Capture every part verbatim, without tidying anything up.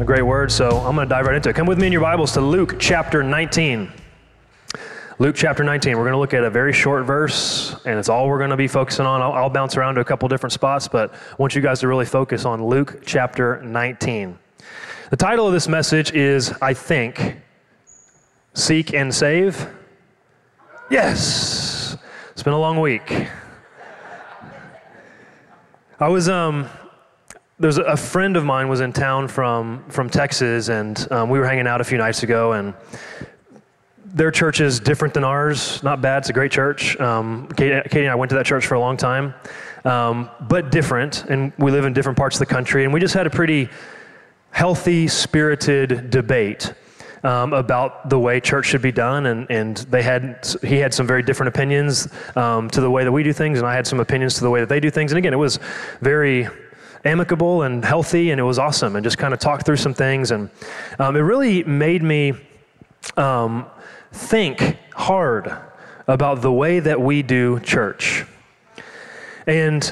A great word, so I'm going to dive right into it. Come with me in your Bibles to Luke chapter nineteen. Luke chapter nineteen. We're going to look at a very short verse, and it's all we're going to be focusing on. I'll, I'll bounce around to a couple different spots, but I want you guys to really focus on Luke chapter nineteen. The title of this message is, I think, Seek and Save. Yes! It's been a long week. I was, um... There's a friend of mine was in town from, from Texas, and um, we were hanging out a few nights ago, and their church is different than ours. Not bad. It's a great church. Um, Katie, Katie and I went to that church for a long time, um, but different, and we live in different parts of the country, and we just had a pretty healthy, spirited debate Um, about the way church should be done, and, and they had he had some very different opinions um, to the way that we do things, and I had some opinions to the way that they do things. And again, it was very amicable and healthy, and it was awesome, and just kind of talked through some things, and um, it really made me um, think hard about the way that we do church. And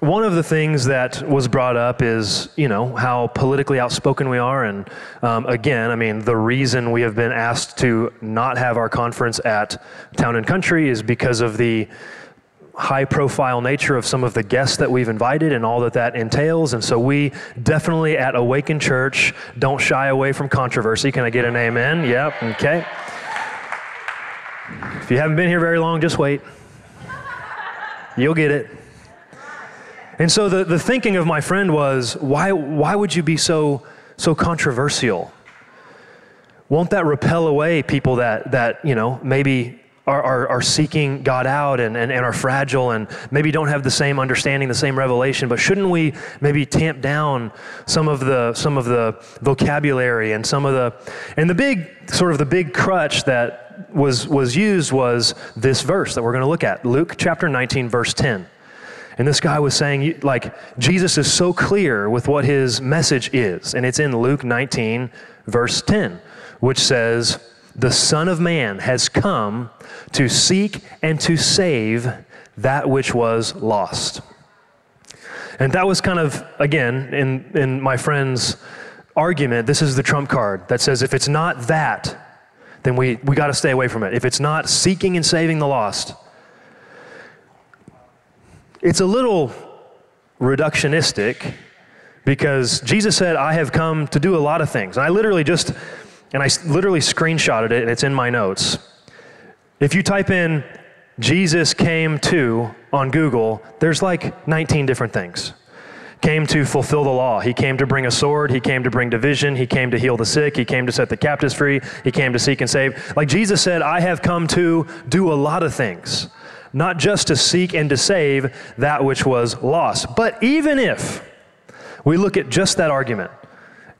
one of the things that was brought up is, you know, how politically outspoken we are. And um, again, I mean, the reason we have been asked to not have our conference at Town and Country is because of the high-profile nature of some of the guests that we've invited and all that that entails. And so we definitely at Awaken Church don't shy away from controversy. Can I get an amen? Yep. Okay. If you haven't been here very long, just wait. You'll get it. And so the, the thinking of my friend was, why why would you be so so controversial? Won't that repel away people that that you know maybe are are, are seeking God out and, and, and are fragile and maybe don't have the same understanding, the same revelation? But shouldn't we maybe tamp down some of the some of the vocabulary and some of the and the big sort of the big crutch that was was used was this verse that we're going to look at, Luke chapter nineteen, verse ten. And this guy was saying, like, Jesus is so clear with what his message is. And it's in Luke nineteen, verse ten, which says, the Son of Man has come to seek and to save that which was lost. And that was kind of, again, in, in my friend's argument, this is the trump card that says, if it's not that, then we, we got to stay away from it. If it's not seeking and saving the lost, it's a little reductionistic because Jesus said, I have come to do a lot of things. And I literally just, and I literally screenshotted it, and it's in my notes. If you type in Jesus came to on Google, there's like nineteen different things. Came to fulfill the law. He came to bring a sword. He came to bring division. He came to heal the sick. He came to set the captives free. He came to seek and save. Like Jesus said, I have come to do a lot of things, not just to seek and to save that which was lost. But even if we look at just that argument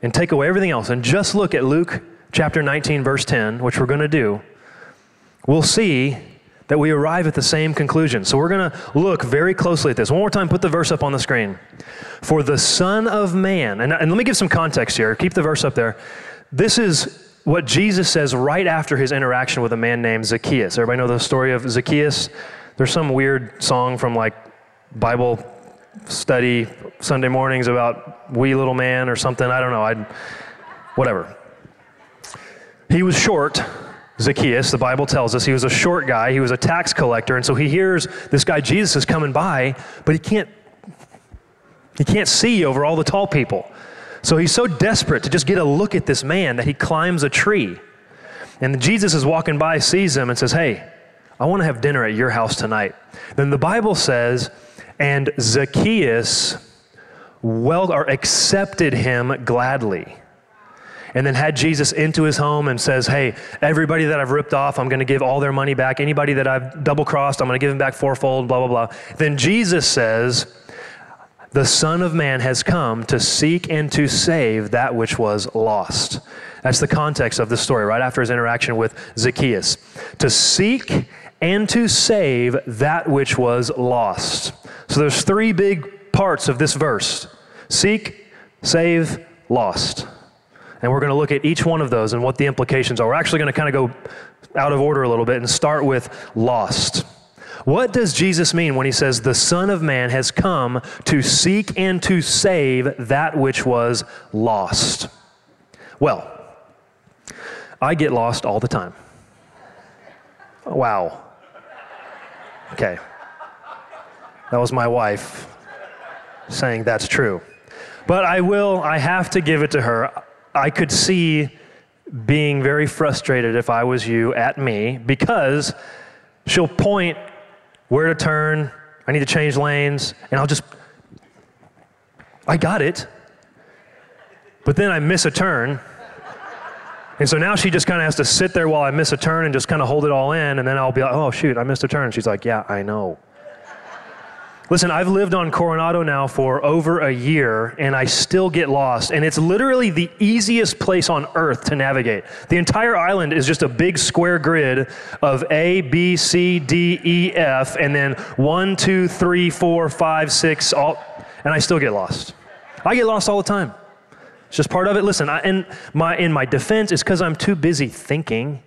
and take away everything else and just look at Luke chapter nineteen, verse ten, which we're going to do, we'll see that we arrive at the same conclusion. So we're going to look very closely at this. One more time, put the verse up on the screen. For the Son of Man, and, and let me give some context here. Keep the verse up there. This is what Jesus says right after his interaction with a man named Zacchaeus. Everybody know the story of Zacchaeus? There's some weird song from like Bible study Sunday mornings about wee little man or something. I don't know. I whatever. He was short, Zacchaeus, the Bible tells us. He was a short guy. He was a tax collector. And so he hears this guy Jesus is coming by, but he can't, he can't see over all the tall people. So he's so desperate to just get a look at this man that he climbs a tree. And Jesus is walking by, sees him, and says, hey, I want to have dinner at your house tonight. Then the Bible says, and Zacchaeus well, or accepted him gladly. And then had Jesus into his home and says, hey, everybody that I've ripped off, I'm going to give all their money back. Anybody that I've double-crossed, I'm going to give them back fourfold, blah, blah, blah. Then Jesus says, The Son of Man has come to seek and to save that which was lost. That's the context of the story, right after his interaction with Zacchaeus. To seek and to save that which was lost. So there's three big parts of this verse. Seek, save, lost. And we're going to look at each one of those and what the implications are. We're actually going to kind of go out of order a little bit and start with lost. What does Jesus mean when he says, the Son of Man has come to seek and to save that which was lost? Well, I get lost all the time. Wow. Okay. That was my wife saying that's true. But I will, I have to give it to her. I could see being very frustrated if I was you at me, because she'll point where to turn, I need to change lanes, and I'll just, I got it. But then I miss a turn. And so now she just kind of has to sit there while I miss a turn and just kind of hold it all in, and then I'll be like, oh shoot, I missed a turn. She's like, yeah, I know. Listen, I've lived on Coronado now for over a year, and I still get lost. And it's literally the easiest place on earth to navigate. The entire island is just a big square grid of A, B, C, D, E, F, and then one, two, three, four, five, six, all, and I still get lost. I get lost all the time. It's just part of it. Listen, I, and my, in my defense, it's because I'm too busy thinking.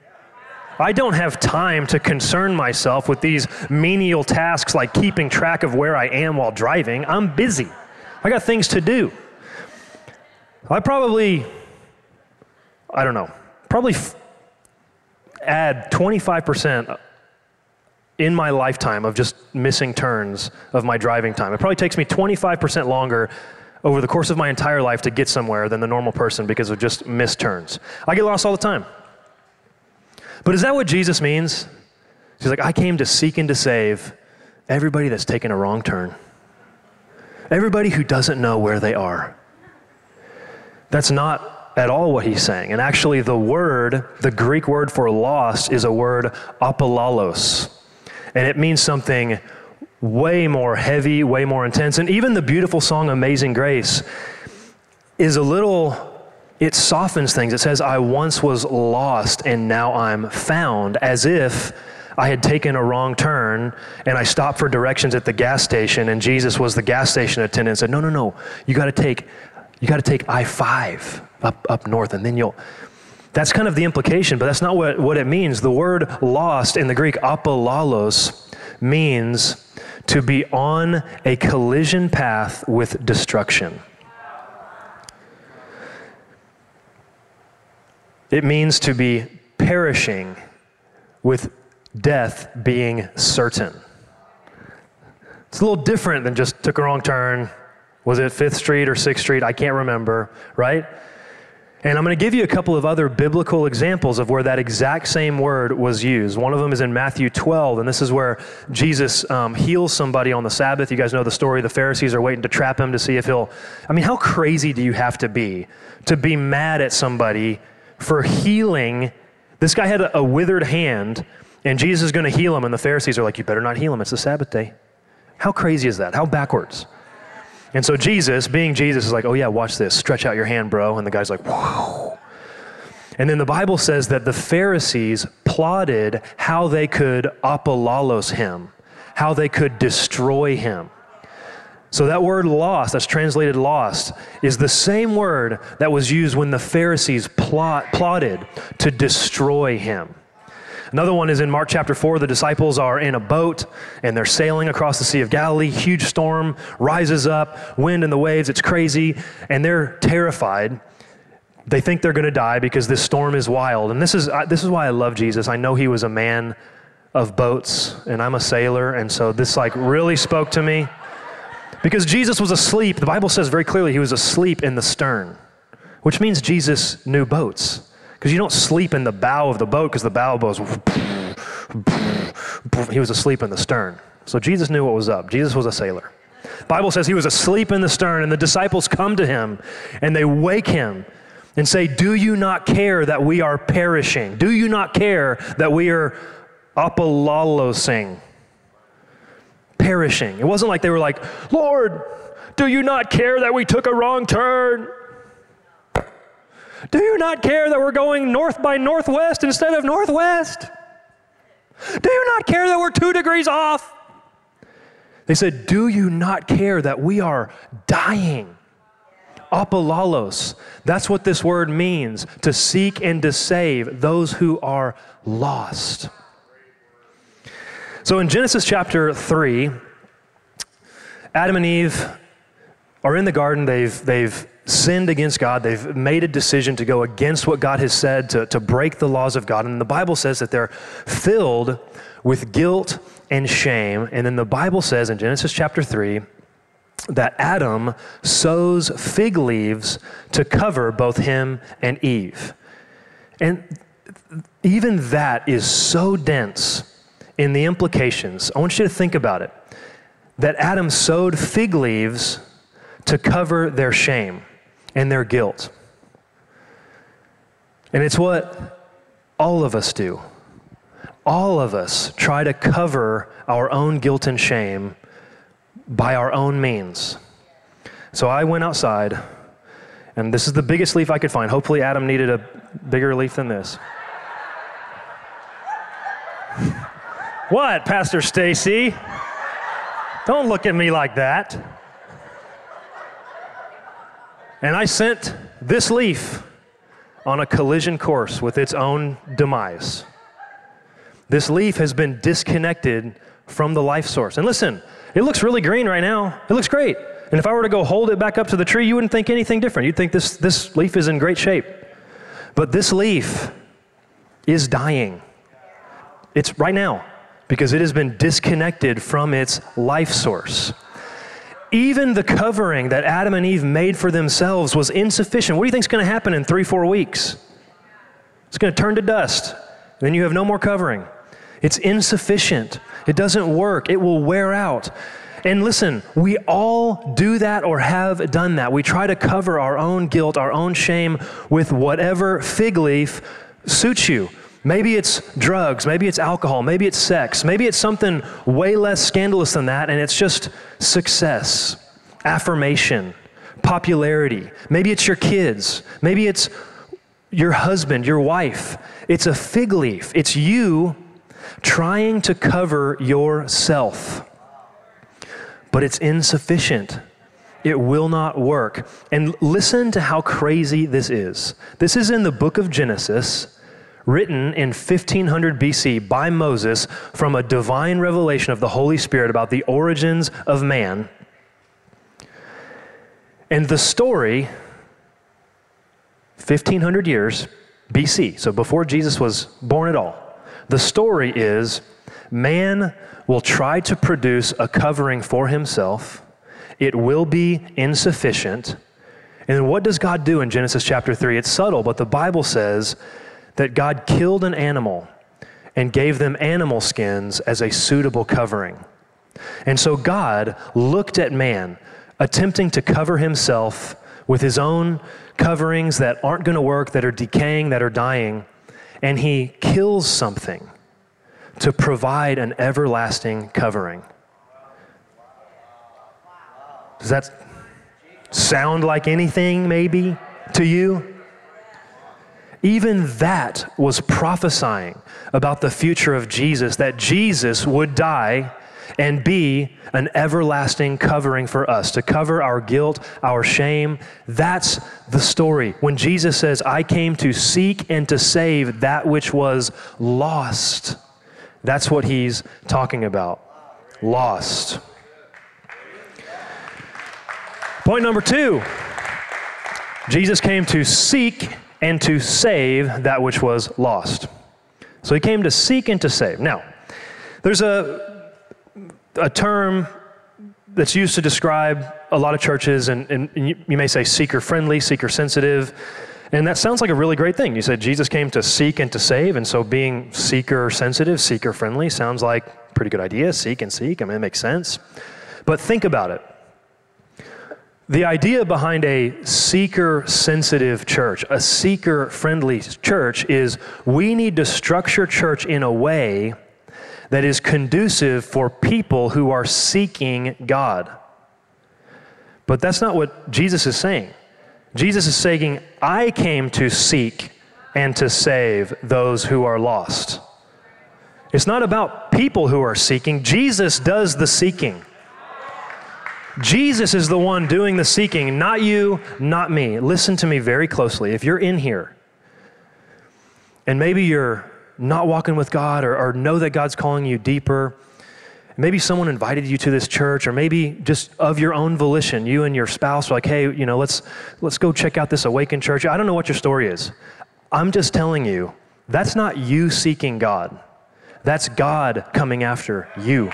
I don't have time to concern myself with these menial tasks like keeping track of where I am while driving. I'm busy. I got things to do. I probably, I don't know, probably f- add twenty-five percent in my lifetime of just missing turns of my driving time. It probably takes me twenty-five percent longer over the course of my entire life to get somewhere than the normal person because of just missed turns. I get lost all the time. But is that what Jesus means? He's like, I came to seek and to save everybody that's taken a wrong turn. Everybody who doesn't know where they are. That's not at all what he's saying. And actually the word, the Greek word for lost is a word apolalos. And it means something way more heavy, way more intense. And even the beautiful song Amazing Grace is a little... It softens things. It says, I once was lost and now I'm found, as if I had taken a wrong turn and I stopped for directions at the gas station and Jesus was the gas station attendant and said, no, no, no, you gotta take, you gotta take I five up, up north and then you'll, that's kind of the implication, but that's not what, what it means. The word lost in the Greek, apolalos, means to be on a collision path with destruction. It means to be perishing with death being certain. It's a little different than just took a wrong turn. Was it Fifth Street or Sixth Street? I can't remember, right? And I'm going to give you a couple of other biblical examples of where that exact same word was used. One of them is in Matthew twelve, and this is where Jesus um, heals somebody on the Sabbath. You guys know the story. The Pharisees are waiting to trap him to see if he'll... I mean, how crazy do you have to be to be mad at somebody for healing? This guy had a, a withered hand, and Jesus is going to heal him, and the Pharisees are like, you better not heal him, it's the Sabbath day. How crazy is that? How backwards? And so Jesus, being Jesus, is like, oh yeah, watch this, stretch out your hand, bro. And the guy's like, whoa. And then the Bible says that the Pharisees plotted how they could apolalos him, how they could destroy him. So that word lost, that's translated lost, is the same word that was used when the Pharisees plot, plotted to destroy him. Another one is in Mark chapter four. The disciples are in a boat, and they're sailing across the Sea of Galilee. Huge storm rises up, wind and the waves, it's crazy, and they're terrified. They think they're going to die because this storm is wild. And this is, this is why I love Jesus. I know he was a man of boats, and I'm a sailor, and so this like really spoke to me. Because Jesus was asleep. The Bible says very clearly he was asleep in the stern, which means Jesus knew boats. Because you don't sleep in the bow of the boat, because the bow of the boat was... He was asleep in the stern. So Jesus knew what was up. Jesus was a sailor. The Bible says he was asleep in the stern, and the disciples come to him, and they wake him and say, do you not care that we are perishing? Do you not care that we are apolalosing? Perishing. It wasn't like they were like, Lord, Do you not care that we took a wrong turn? Do you not care that we're going north by northwest instead of northwest? Do you not care that we're two degrees off? They said, do you not care that we are dying? Apolalos. That's what this word means, to seek and to save those who are lost. So in Genesis chapter three, Adam and Eve are in the garden. They've, they've sinned against God. They've made a decision to go against what God has said, to, to break the laws of God. And the Bible says that they're filled with guilt and shame. And then the Bible says in Genesis chapter three, that Adam sows fig leaves to cover both him and Eve. And even that is so dense in the implications. I want you to think about it, that Adam sowed fig leaves to cover their shame and their guilt. And it's what all of us do. All of us try to cover our own guilt and shame by our own means. So I went outside, and this is the biggest leaf I could find. Hopefully Adam needed a bigger leaf than this. What, Pastor Stacy? Don't look at me like that. And I sent this leaf on a collision course with its own demise. This leaf has been disconnected from the life source. And listen, it looks really green right now. It looks great. And if I were to go hold it back up to the tree, you wouldn't think anything different. You'd think this, this leaf is in great shape. But this leaf is dying. It's right now because it has been disconnected from its life source. Even the covering that Adam and Eve made for themselves was insufficient. What do you think is going to happen in three, four weeks? It's going to turn to dust. Then you have no more covering. It's insufficient. It doesn't work. It will wear out. And listen, we all do that or have done that. We try to cover our own guilt, our own shame with whatever fig leaf suits you. Maybe it's drugs. Maybe it's alcohol. Maybe it's sex. Maybe it's something way less scandalous than that, and it's just success, affirmation, popularity. Maybe it's your kids. Maybe it's your husband, your wife. It's a fig leaf. It's you trying to cover yourself, but it's insufficient. It will not work. And listen to how crazy this is. This is in the book of Genesis, written in fifteen hundred B C by Moses from a divine revelation of the Holy Spirit about the origins of man. And the story, fifteen hundred years B C, so before Jesus was born at all, the story is man will try to produce a covering for himself. It will be insufficient. And then what does God do in Genesis chapter three? It's subtle, but the Bible says that God killed an animal and gave them animal skins as a suitable covering. And so God looked at man attempting to cover himself with his own coverings that aren't going to work, that are decaying, that are dying. And he kills something to provide an everlasting covering. Does that sound like anything, maybe, to you? Even that was prophesying about the future of Jesus, that Jesus would die and be an everlasting covering for us, to cover our guilt, our shame. That's the story. When Jesus says, I came to seek and to save that which was lost, that's what he's talking about. Lost. Point number two, Jesus came to seek and to save that which was lost. So he came to seek and to save. Now, there's a a term that's used to describe a lot of churches, and, and you, you may say seeker-friendly, seeker-sensitive, and that sounds like a really great thing. You said Jesus came to seek and to save, and so being seeker-sensitive, seeker-friendly sounds like a pretty good idea, seek and seek. I mean, it makes sense. But think about it. The idea behind a seeker-sensitive church, a seeker-friendly church, is we need to structure church in a way that is conducive for people who are seeking God. But that's not what Jesus is saying. Jesus is saying, I came to seek and to save those who are lost. It's not about people who are seeking. Jesus does the seeking. Jesus is the one doing the seeking, not you, not me. Listen to me very closely. If you're in here, and maybe you're not walking with God, or, or know that God's calling you deeper, maybe someone invited you to this church, or maybe just of your own volition, you and your spouse were like, hey, you know, let's let's go check out this Awaken Church. I don't know what your story is. I'm just telling you, that's not you seeking God. That's God coming after you.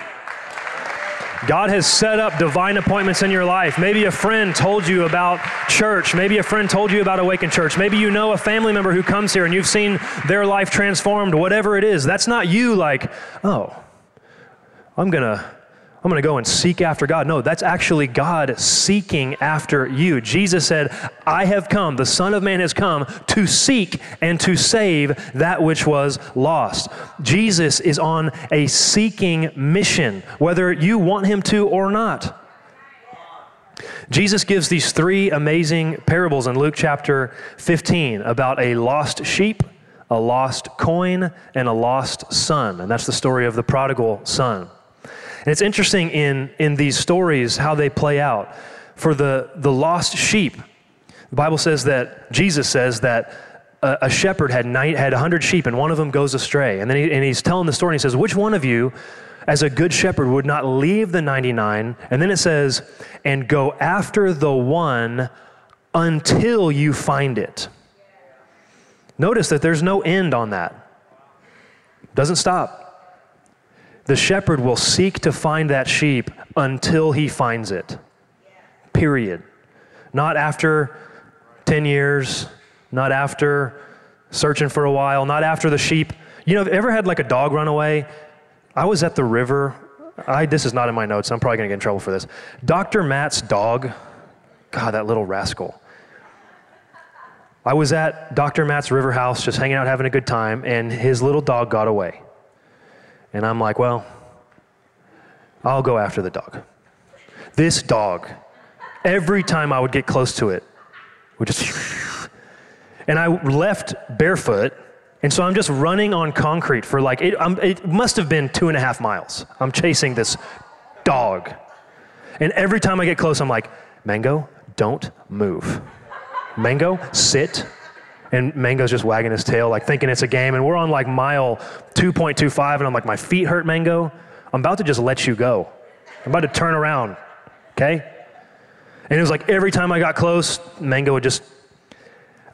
God has set up divine appointments in your life. Maybe a friend told you about church. Maybe a friend told you about Awaken Church. Maybe you know a family member who comes here and you've seen their life transformed, whatever it is. That's not you like, oh, I'm gonna, I'm gonna go and seek after God. No, that's actually God seeking after you. Jesus said, I have come, the Son of Man has come to seek and to save that which was lost. Jesus is on a seeking mission, whether you want him to or not. Jesus gives these three amazing parables in Luke chapter fifteen about a lost sheep, a lost coin, and a lost son. And that's the story of the prodigal son. And it's interesting in, in these stories how they play out. For the, the lost sheep, the Bible says that, Jesus says that a, a shepherd had nine, had one hundred sheep and one of them goes astray. And then he, and he's telling the story and he says, which one of you as a good shepherd would not leave the ninety-nine? And then it says, and go after the one until you find it. Notice that there's no end on that. Doesn't stop. The shepherd will seek to find that sheep until he finds it, period. Not after ten years, not after searching for a while, not after the sheep. You know, have you ever had like a dog run away? I was at the river. I, this is not in my notes. I'm probably going to get in trouble for this. Doctor Matt's dog, God, that little rascal. I was at Doctor Matt's river house just hanging out, having a good time, and his little dog got away. And I'm like, well, I'll go after the dog. This dog, every time I would get close to it, would just, and I left barefoot, and so I'm just running on concrete for like, it, I'm, it must have been two and a half miles. I'm chasing this dog. And every time I get close, I'm like, Mango, don't move. Mango, sit. And Mango's just wagging his tail, like thinking it's a game. And we're on like mile two point two five, and I'm like, my feet hurt, Mango. I'm about to just let you go. I'm about to turn around, okay? And it was like every time I got close, Mango would just,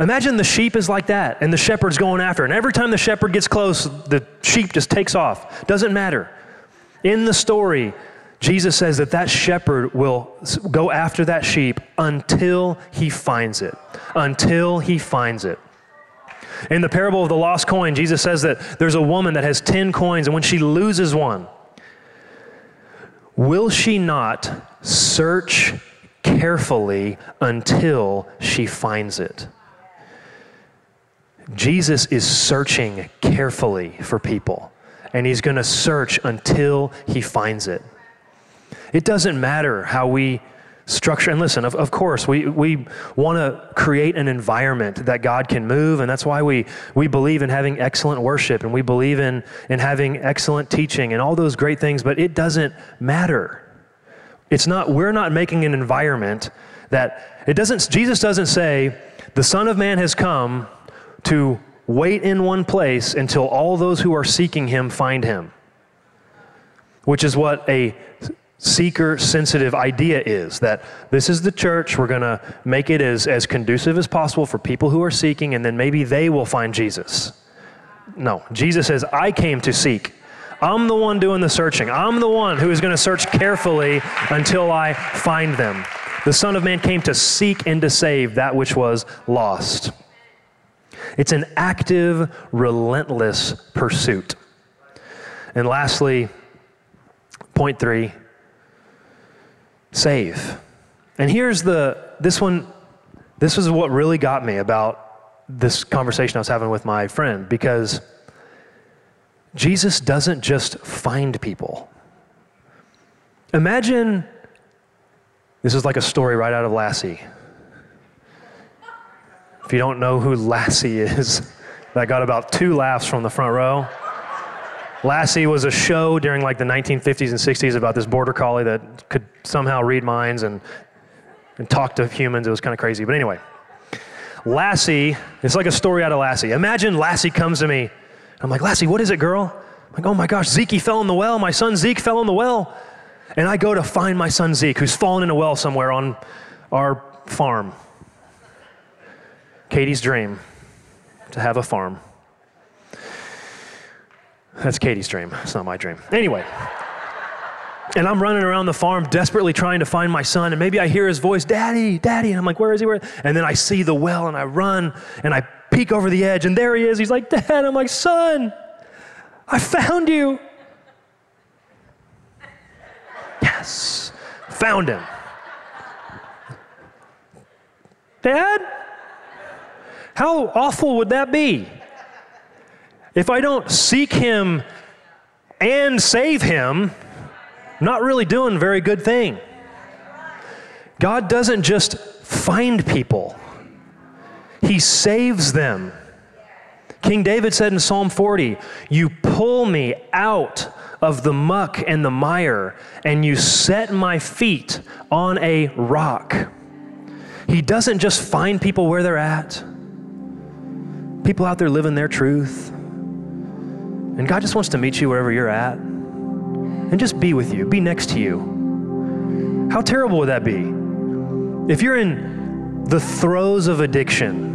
imagine the sheep is like that, and the shepherd's going after it. And every time the shepherd gets close, the sheep just takes off. Doesn't matter. In the story, Jesus says that that shepherd will go after that sheep until he finds it, until he finds it. In the parable of the lost coin, Jesus says that there's a woman that has ten coins, and when she loses one, will she not search carefully until she finds it? Jesus is searching carefully for people, and he's going to search until he finds it. It doesn't matter how we structure, and listen, of, of course, we, we want to create an environment that God can move, and that's why we, we believe in having excellent worship, and we believe in, in having excellent teaching, and all those great things, but it doesn't matter. It's not, we're not making an environment that, it doesn't, Jesus doesn't say, the Son of Man has come to wait in one place until all those who are seeking him find him, which is what a seeker-sensitive idea is, that this is the church, we're going to make it as, as conducive as possible for people who are seeking, and then maybe they will find Jesus. No, Jesus says, I came to seek. I'm the one doing the searching. I'm the one who is going to search carefully until I find them. The Son of Man came to seek and to save that which was lost. It's an active, relentless pursuit. And lastly, point three, save. And here's the, this one, this is what really got me about this conversation I was having with my friend, because Jesus doesn't just find people. Imagine This is like a story right out of Lassie. If you don't know who Lassie is, I got about two laughs from the front row. Lassie was a show during like the nineteen fifties and sixties about this border collie that could somehow read minds and, and talk to humans. It was kind of crazy. But anyway, Lassie, it's like a story out of Lassie. Imagine Lassie comes to me. I'm like, Lassie, what is it, girl? I'm like, oh my gosh, Zeke fell in the well. My son Zeke fell in the well. And I go to find my son Zeke, who's fallen in a well somewhere on our farm. Katie's dream, to have a farm. That's Katie's dream. It's not my dream. Anyway, and I'm running around the farm desperately trying to find my son, and maybe I hear his voice, Daddy, Daddy, and I'm like, where is he? Where? And then I see the well, and I run, and I peek over the edge, and there he is. He's like, Dad. I'm like, son, I found you. Yes, found him. Dad? How awful would that be? If I don't seek him and save him, I'm not really doing a very good thing. God doesn't just find people. He saves them. King David said in Psalm forty, you pull me out of the muck and the mire, and you set my feet on a rock. He doesn't just find people where they're at. People out there living their truth. And God just wants to meet you wherever you're at and just be with you, be next to you. How terrible would that be? If you're in the throes of addiction,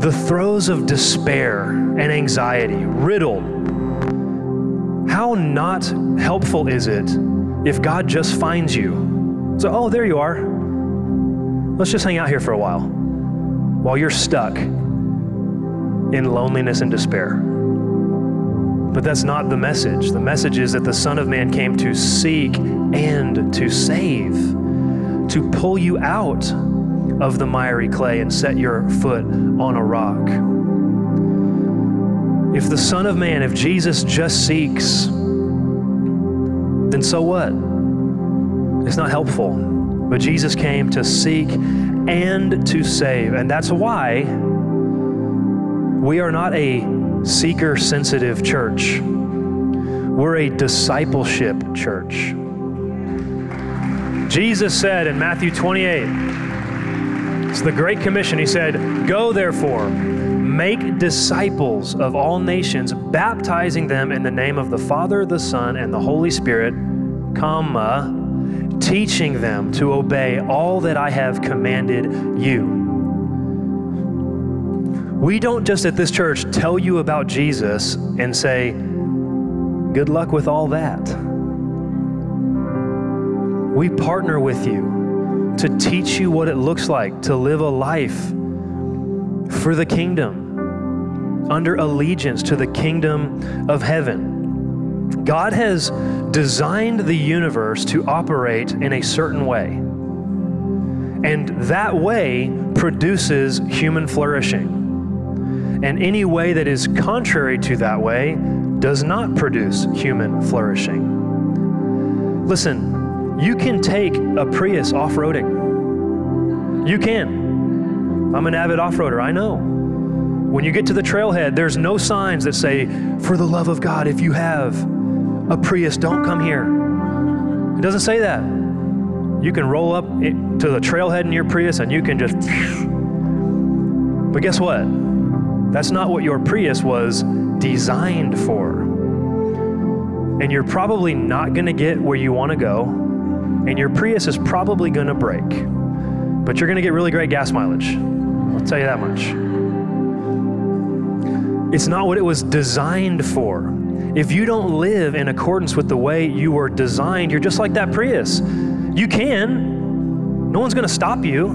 the throes of despair and anxiety, riddled, how not helpful is it if God just finds you? So, oh, there you are. Let's just hang out here for a while. While you're stuck in loneliness and despair. But that's not the message. The message is that the Son of Man came to seek and to save, to pull you out of the miry clay and set your foot on a rock. If the Son of Man, if Jesus just seeks, then so what? It's not helpful. But Jesus came to seek and to save. And that's why we are not a seeker-sensitive church. We're a discipleship church. Jesus said in Matthew twenty-eight, it's the Great Commission, he said, go therefore, make disciples of all nations, baptizing them in the name of the Father, the Son, and the Holy Spirit, comma, teaching them to obey all that I have commanded you. We don't just at this church tell you about Jesus and say, good luck with all that. We partner with you to teach you what it looks like to live a life for the kingdom, under allegiance to the kingdom of heaven. God has designed the universe to operate in a certain way. And that way produces human flourishing. And any way that is contrary to that way does not produce human flourishing. Listen, you can take a Prius off-roading. You can. I'm an avid off-roader, I know. When you get to the trailhead, there's no signs that say, for the love of God, if you have a Prius, don't come here. It doesn't say that. You can roll up to the trailhead in your Prius and you can just, but guess what? That's not what your Prius was designed for. And you're probably not gonna get where you wanna go, and your Prius is probably gonna break, but you're gonna get really great gas mileage. I'll tell you that much. It's not what it was designed for. If you don't live in accordance with the way you were designed, you're just like that Prius. You can. No one's going to stop you,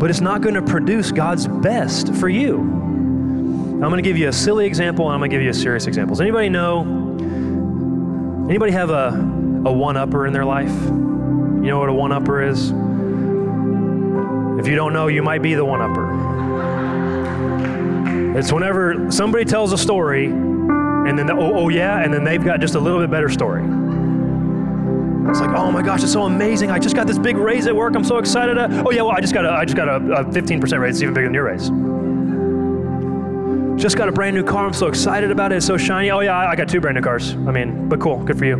but it's not going to produce God's best for you. I'm going to give you a silly example, and I'm going to give you a serious example. Does anybody know, anybody have a, a one-upper in their life? You know what a one-upper is? If you don't know, you might be the one-upper. It's whenever somebody tells a story, and then, the, oh, oh, yeah, and then they've got just a little bit better story. It's like, oh my gosh, it's so amazing. I just got this big raise at work. I'm so excited. To, oh yeah, well, I just got a, I just got a, a fifteen percent raise. It's even bigger than your raise. Just got a brand new car. I'm so excited about it. It's so shiny. Oh yeah, I, I got two brand new cars. I mean, but cool, good for you.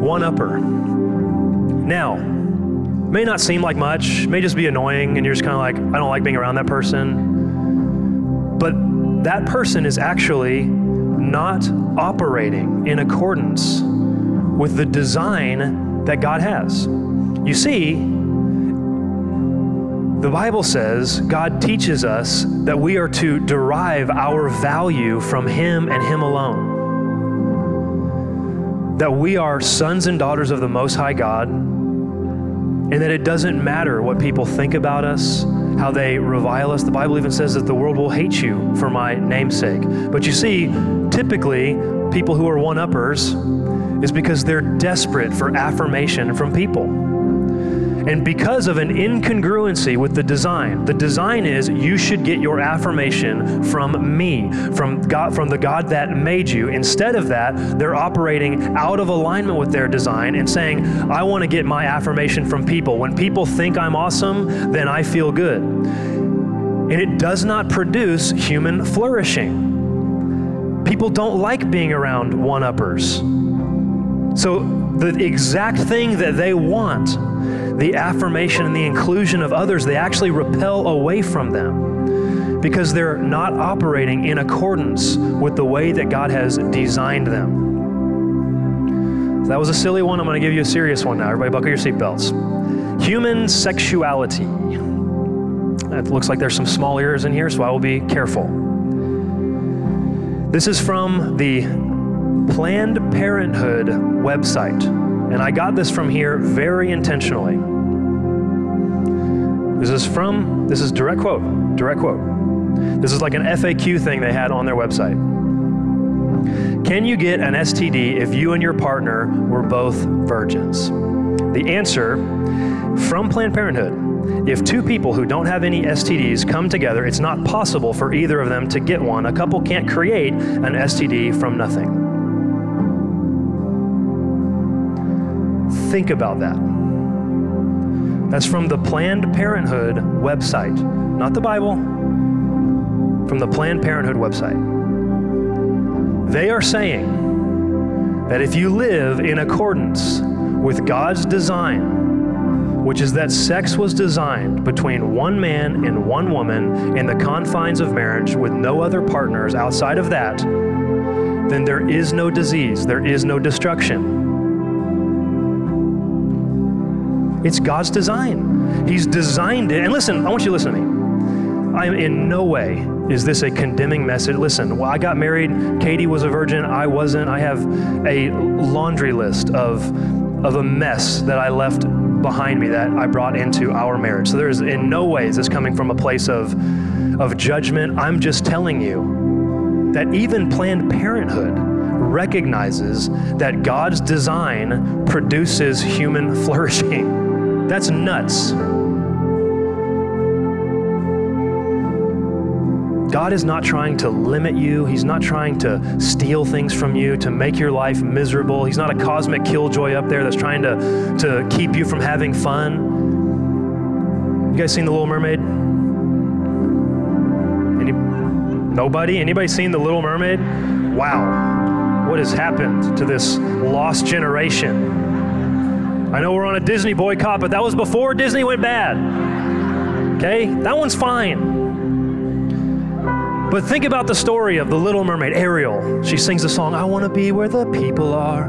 One upper. Now, may not seem like much, may just be annoying, and you're just kind of like, I don't like being around that person. But that person is actually not operating in accordance with the design that God has. You see, the Bible says God teaches us that we are to derive our value from Him and Him alone. That we are sons and daughters of the Most High God, and that it doesn't matter what people think about us, how they revile us. The Bible even says that the world will hate you for my name's sake. But you see, typically, people who are one-uppers is because they're desperate for affirmation from people. And because of an incongruency with the design, the design is you should get your affirmation from me, from God, from the God that made you. Instead of that, they're operating out of alignment with their design and saying, I want to get my affirmation from people. When people think I'm awesome, then I feel good. And it does not produce human flourishing. People don't like being around one-uppers. So the exact thing that they want, the affirmation and the inclusion of others, they actually repel away from them because they're not operating in accordance with the way that God has designed them. That was a silly one. I'm going to give you a serious one now. Everybody buckle your seatbelts. Human sexuality. It looks like there's some small ears in here, so I will be careful. This is from the Planned Parenthood website. And I got this from here very intentionally. This is from, this is direct quote, direct quote. This is like an F A Q thing they had on their website. Can you get an S T D if you and your partner were both virgins? The answer from Planned Parenthood, if two people who don't have any S T Ds come together, it's not possible for either of them to get one. A couple can't create an S T D from nothing. Think about that. That's from the Planned Parenthood website, not the Bible, from the Planned Parenthood website. They are saying that if you live in accordance with God's design, which is that sex was designed between one man and one woman in the confines of marriage with no other partners outside of that, then there is no disease, there is no destruction. It's God's design. He's designed it. And listen, I want you to listen to me. I am in no way is this a condemning message. Listen, well, I got married. Katie was a virgin. I wasn't. I have a laundry list of, of a mess that I left behind me that I brought into our marriage. So there is in no way is this coming from a place of, of judgment. I'm just telling you that even Planned Parenthood recognizes that God's design produces human flourishing. That's nuts. God is not trying to limit you. He's not trying to steal things from you, to make your life miserable. He's not a cosmic killjoy up there that's trying to, to keep you from having fun. You guys seen The Little Mermaid? Any, nobody? Anybody seen The Little Mermaid? Wow. What has happened to this lost generation? I know we're on a Disney boycott, but that was before Disney went bad. Okay? That one's fine. But think about the story of the Little Mermaid, Ariel. She sings the song, I want to be where the people are.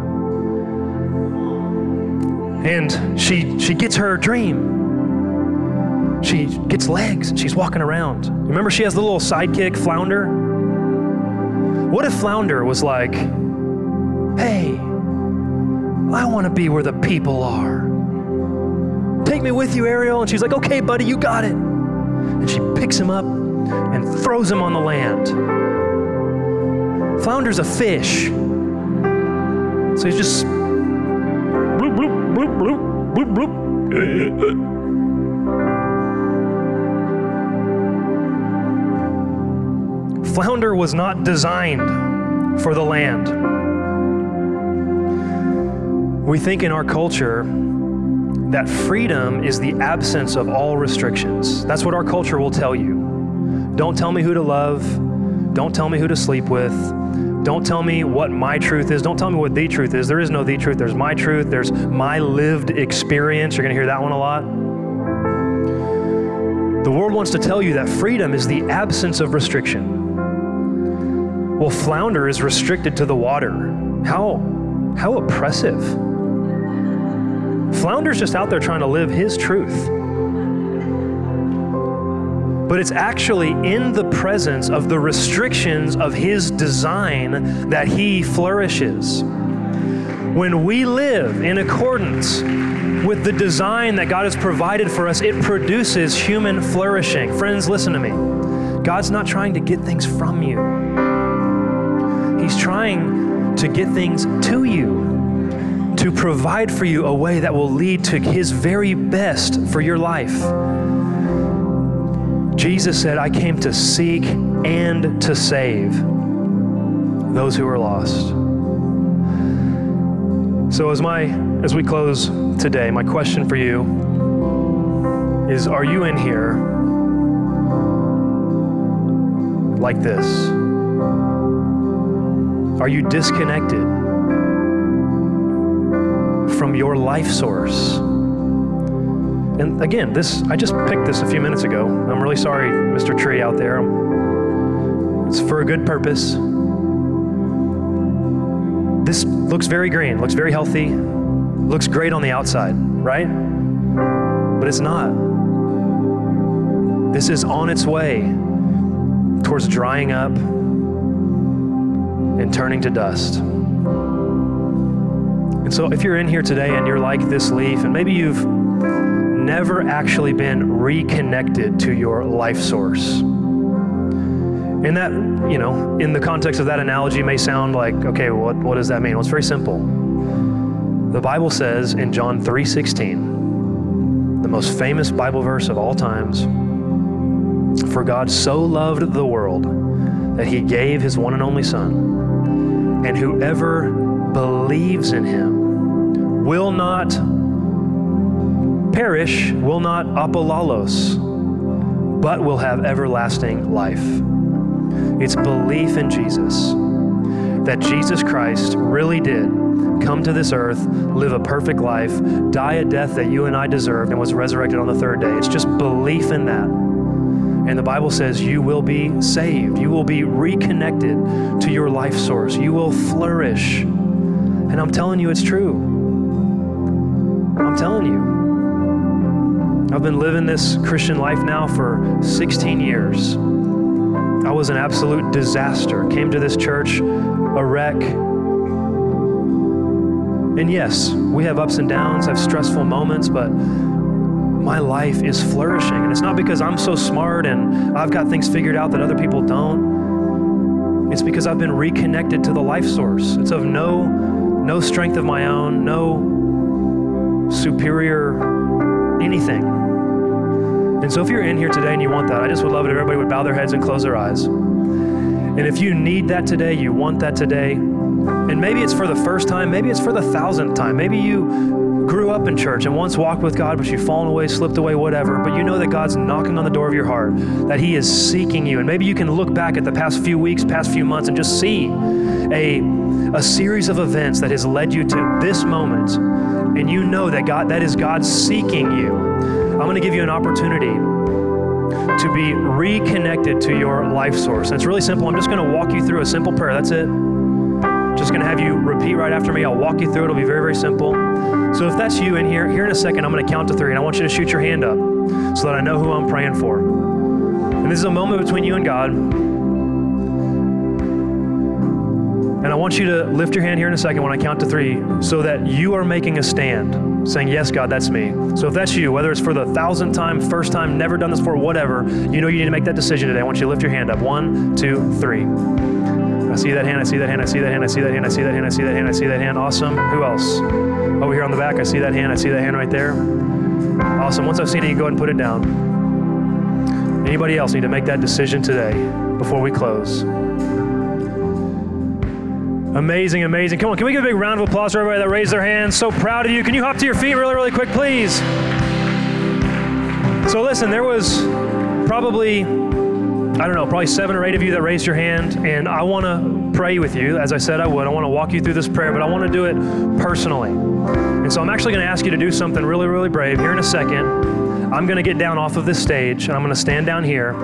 And she, she gets her dream. She gets legs and she's walking around. Remember, she has the little sidekick, Flounder. What if Flounder was like, hey, I want to be where the people are. Take me with you, Ariel. And she's like, okay, buddy, you got it. And she picks him up and throws him on the land. Flounder's a fish. So he's just bloop, bloop, bloop, bloop, bloop, bloop. Flounder was not designed for the land. We think in our culture that freedom is the absence of all restrictions. That's what our culture will tell you. Don't tell me who to love. Don't tell me who to sleep with. Don't tell me what my truth is. Don't tell me what the truth is. There is no the truth. There's my truth. There's my lived experience. You're going to hear that one a lot. The world wants to tell you that freedom is the absence of restriction. Well, Flounder is restricted to the water. How, how oppressive. Flounder's just out there trying to live his truth. But it's actually in the presence of the restrictions of his design that he flourishes. When we live in accordance with the design that God has provided for us, it produces human flourishing. Friends, listen to me. God's not trying to get things from you. He's trying to get things to you, to provide for you a way that will lead to his very best for your life. Jesus said, I came to seek and to save those who are lost. So as my, as we close today, my question for you is, are you in here like this? Are you disconnected from your life source? And again, this, I just picked this a few minutes ago. I'm really sorry, Mister Tree out there. It's for a good purpose. This looks very green, looks very healthy, looks great on the outside, right? But it's not. This is on its way towards drying up and turning to dust. And so if you're in here today and you're like this leaf, and maybe you've never actually been reconnected to your life source. And that, you know, in the context of that analogy may sound like, okay, what, what does that mean? Well, it's very simple. The Bible says in John three sixteen, the most famous Bible verse of all times, for God so loved the world that he gave his one and only son, and whoever believes in him will not perish, will not apolalos, but will have everlasting life. It's belief in Jesus, that Jesus Christ really did come to this earth, live a perfect life, die a death that you and I deserved, and was resurrected on the third day. It's just belief in that. And the Bible says you will be saved. You will be reconnected to your life source. You will flourish. And I'm telling you, it's true. I'm telling you. I've been living this Christian life now for sixteen years. I was an absolute disaster. Came to this church, a wreck. And yes, we have ups and downs, have stressful moments, but my life is flourishing. And it's not because I'm so smart and I've got things figured out that other people don't. It's because I've been reconnected to the life source. It's of no, no strength of my own, no superior anything. And so if you're in here today and you want that, I just would love it if everybody would bow their heads and close their eyes. And if you need that today, you want that today, and maybe it's for the first time, maybe it's for the thousandth time, maybe you grew up in church and once walked with God, but you've fallen away, slipped away, whatever, but you know that God's knocking on the door of your heart, that he is seeking you. And maybe you can look back at the past few weeks, past few months, and just see a, a series of events that has led you to this moment. And you know that God, that is God seeking you. I'm going to give you an opportunity to be reconnected to your life source. And it's really simple. I'm just going to walk you through a simple prayer. That's it. Just going to have you repeat right after me. I'll walk you through it. It'll be very, very simple. So if that's you in here, here in a second, I'm going to count to three, and I want you to shoot your hand up so that I know who I'm praying for. And this is a moment between you and God. And I want you to lift your hand here in a second when I count to three so that you are making a stand, saying, yes, God, that's me. So if that's you, whether it's for the thousandth time, first time, never done this before, whatever, you know you need to make that decision today. I want you to lift your hand up. One, two, three. I see that hand, I see that hand, I see that hand, I see that hand, I see that hand, I see that hand, I see that hand. Awesome. Who else? Over here on the back, I see that hand, I see that hand right there. Awesome. Once I've seen it, you go ahead and put it down. Anybody else need to make that decision today before we close? Amazing, amazing. Come on, can we give a big round of applause for everybody that raised their hands? So proud of you. Can you hop to your feet really, really quick, please? So listen, there was probably, I don't know, probably seven or eight of you that raised your hand, and I want to pray with you, as I said I would. I want to walk you through this prayer, but I want to do it personally. And so I'm actually going to ask you to do something really, really brave here in a second. I'm going to get down off of this stage, and I'm going to stand down here.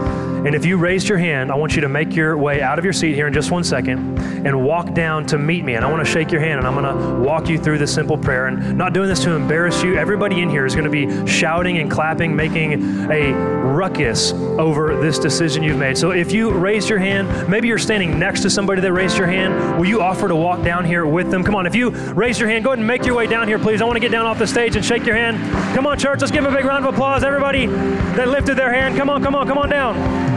And if you raised your hand, I want you to make your way out of your seat here in just one second and walk down to meet me. And I want to shake your hand, and I'm going to walk you through this simple prayer. And not doing this to embarrass you. Everybody in here is going to be shouting and clapping, making a ruckus over this decision you've made. So if you raised your hand, maybe you're standing next to somebody that raised your hand, will you offer to walk down here with them? Come on, if you raised your hand, go ahead and make your way down here, please. I want to get down off the stage and shake your hand. Come on, church, let's give them a big round of applause. Everybody that lifted their hand, come on, come on, come on down.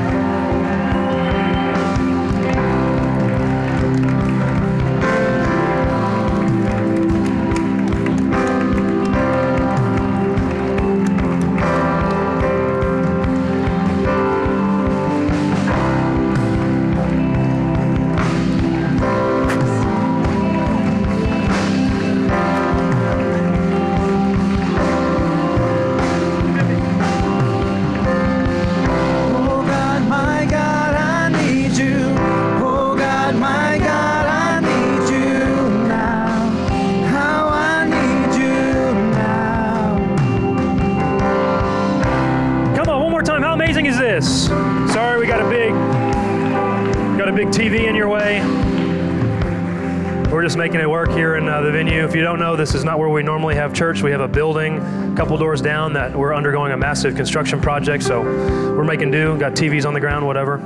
If you don't know, this is not where we normally have church. We have a building a couple doors down that we're undergoing a massive construction project, so we're making do. Got T Vs on the ground, whatever.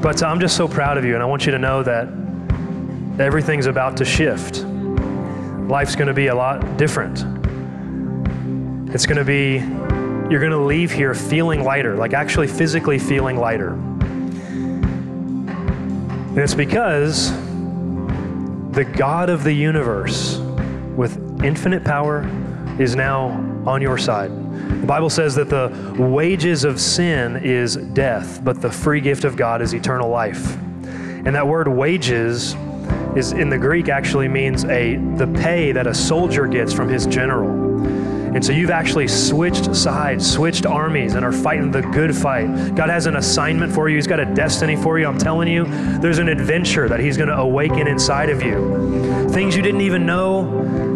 But uh, I'm just so proud of you, and I want you to know that everything's about to shift. Life's going to be a lot different. It's going to be, you're going to leave here feeling lighter, like actually physically feeling lighter. And it's because the God of the universe with infinite power is now on your side. The Bible says that the wages of sin is death, but the free gift of God is eternal life. And that word wages is in the Greek actually means a the pay that a soldier gets from his general. And so you've actually switched sides, switched armies, and are fighting the good fight. God has an assignment for you. He's got a destiny for you. I'm telling you, there's an adventure that he's going to awaken inside of you. Things you didn't even know.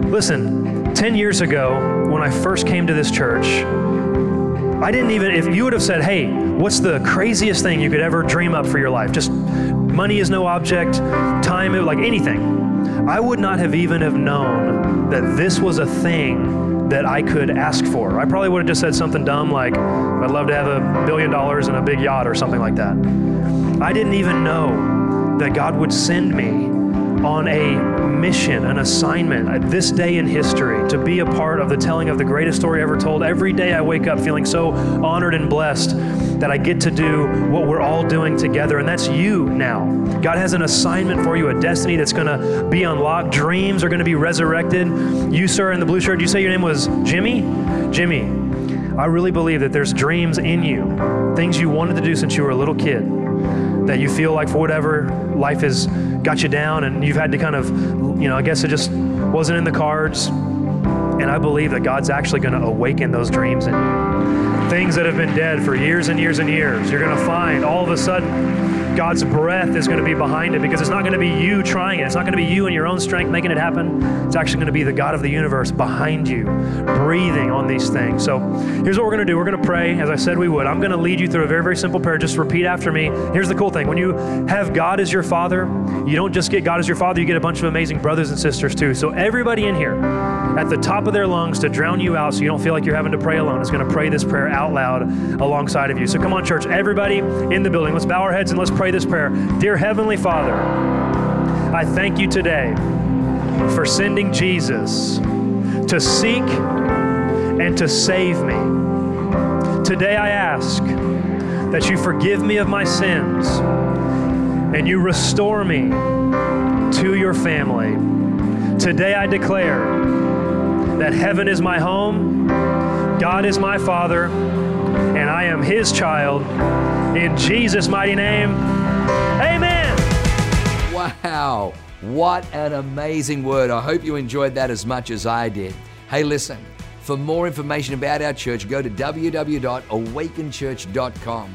Listen, ten years ago, when I first came to this church, I didn't even, if you would have said, hey, what's the craziest thing you could ever dream up for your life? Just money is no object, time, like anything. I would not have even have known that this was a thing that I could ask for. I probably would have just said something dumb like, I'd love to have a billion dollars and a big yacht or something like that. I didn't even know that God would send me on a mission, an assignment at this day in history to be a part of the telling of the greatest story ever told. Every day I wake up feeling so honored and blessed that I get to do what we're all doing together, and that's you now. God has an assignment for you, a destiny that's gonna be unlocked. Dreams are gonna be resurrected. You, sir, in the blue shirt, you say your name was Jimmy? Jimmy, I really believe that there's dreams in you, things you wanted to do since you were a little kid, that you feel like for whatever life has got you down and you've had to kind of, you know, I guess it just wasn't in the cards. And I believe that God's actually going to awaken those dreams in you. Things that have been dead for years and years and years, you're going to find all of a sudden God's breath is going to be behind it, because it's not going to be you trying it. It's not going to be you in your own strength making it happen. It's actually going to be the God of the universe behind you, breathing on these things. So here's what we're going to do. We're going to pray, as I said we would. I'm going to lead you through a very, very simple prayer. Just repeat after me. Here's the cool thing. When you have God as your father, you don't just get God as your father, you get a bunch of amazing brothers and sisters too. So everybody in here, at the top of their lungs to drown you out so you don't feel like you're having to pray alone, is going to pray this prayer out loud alongside of you. So come on, church, everybody in the building, let's bow our heads and let's pray this prayer. Dear Heavenly Father, I thank you today for sending Jesus to seek and to save me. Today I ask that you forgive me of my sins and you restore me to your family. Today I declare that heaven is my home, God is my Father, and I am His child. In Jesus' mighty name, amen. Wow. What an amazing word. I hope you enjoyed that as much as I did. Hey, listen, for more information about our church, go to w w w dot awaken church dot com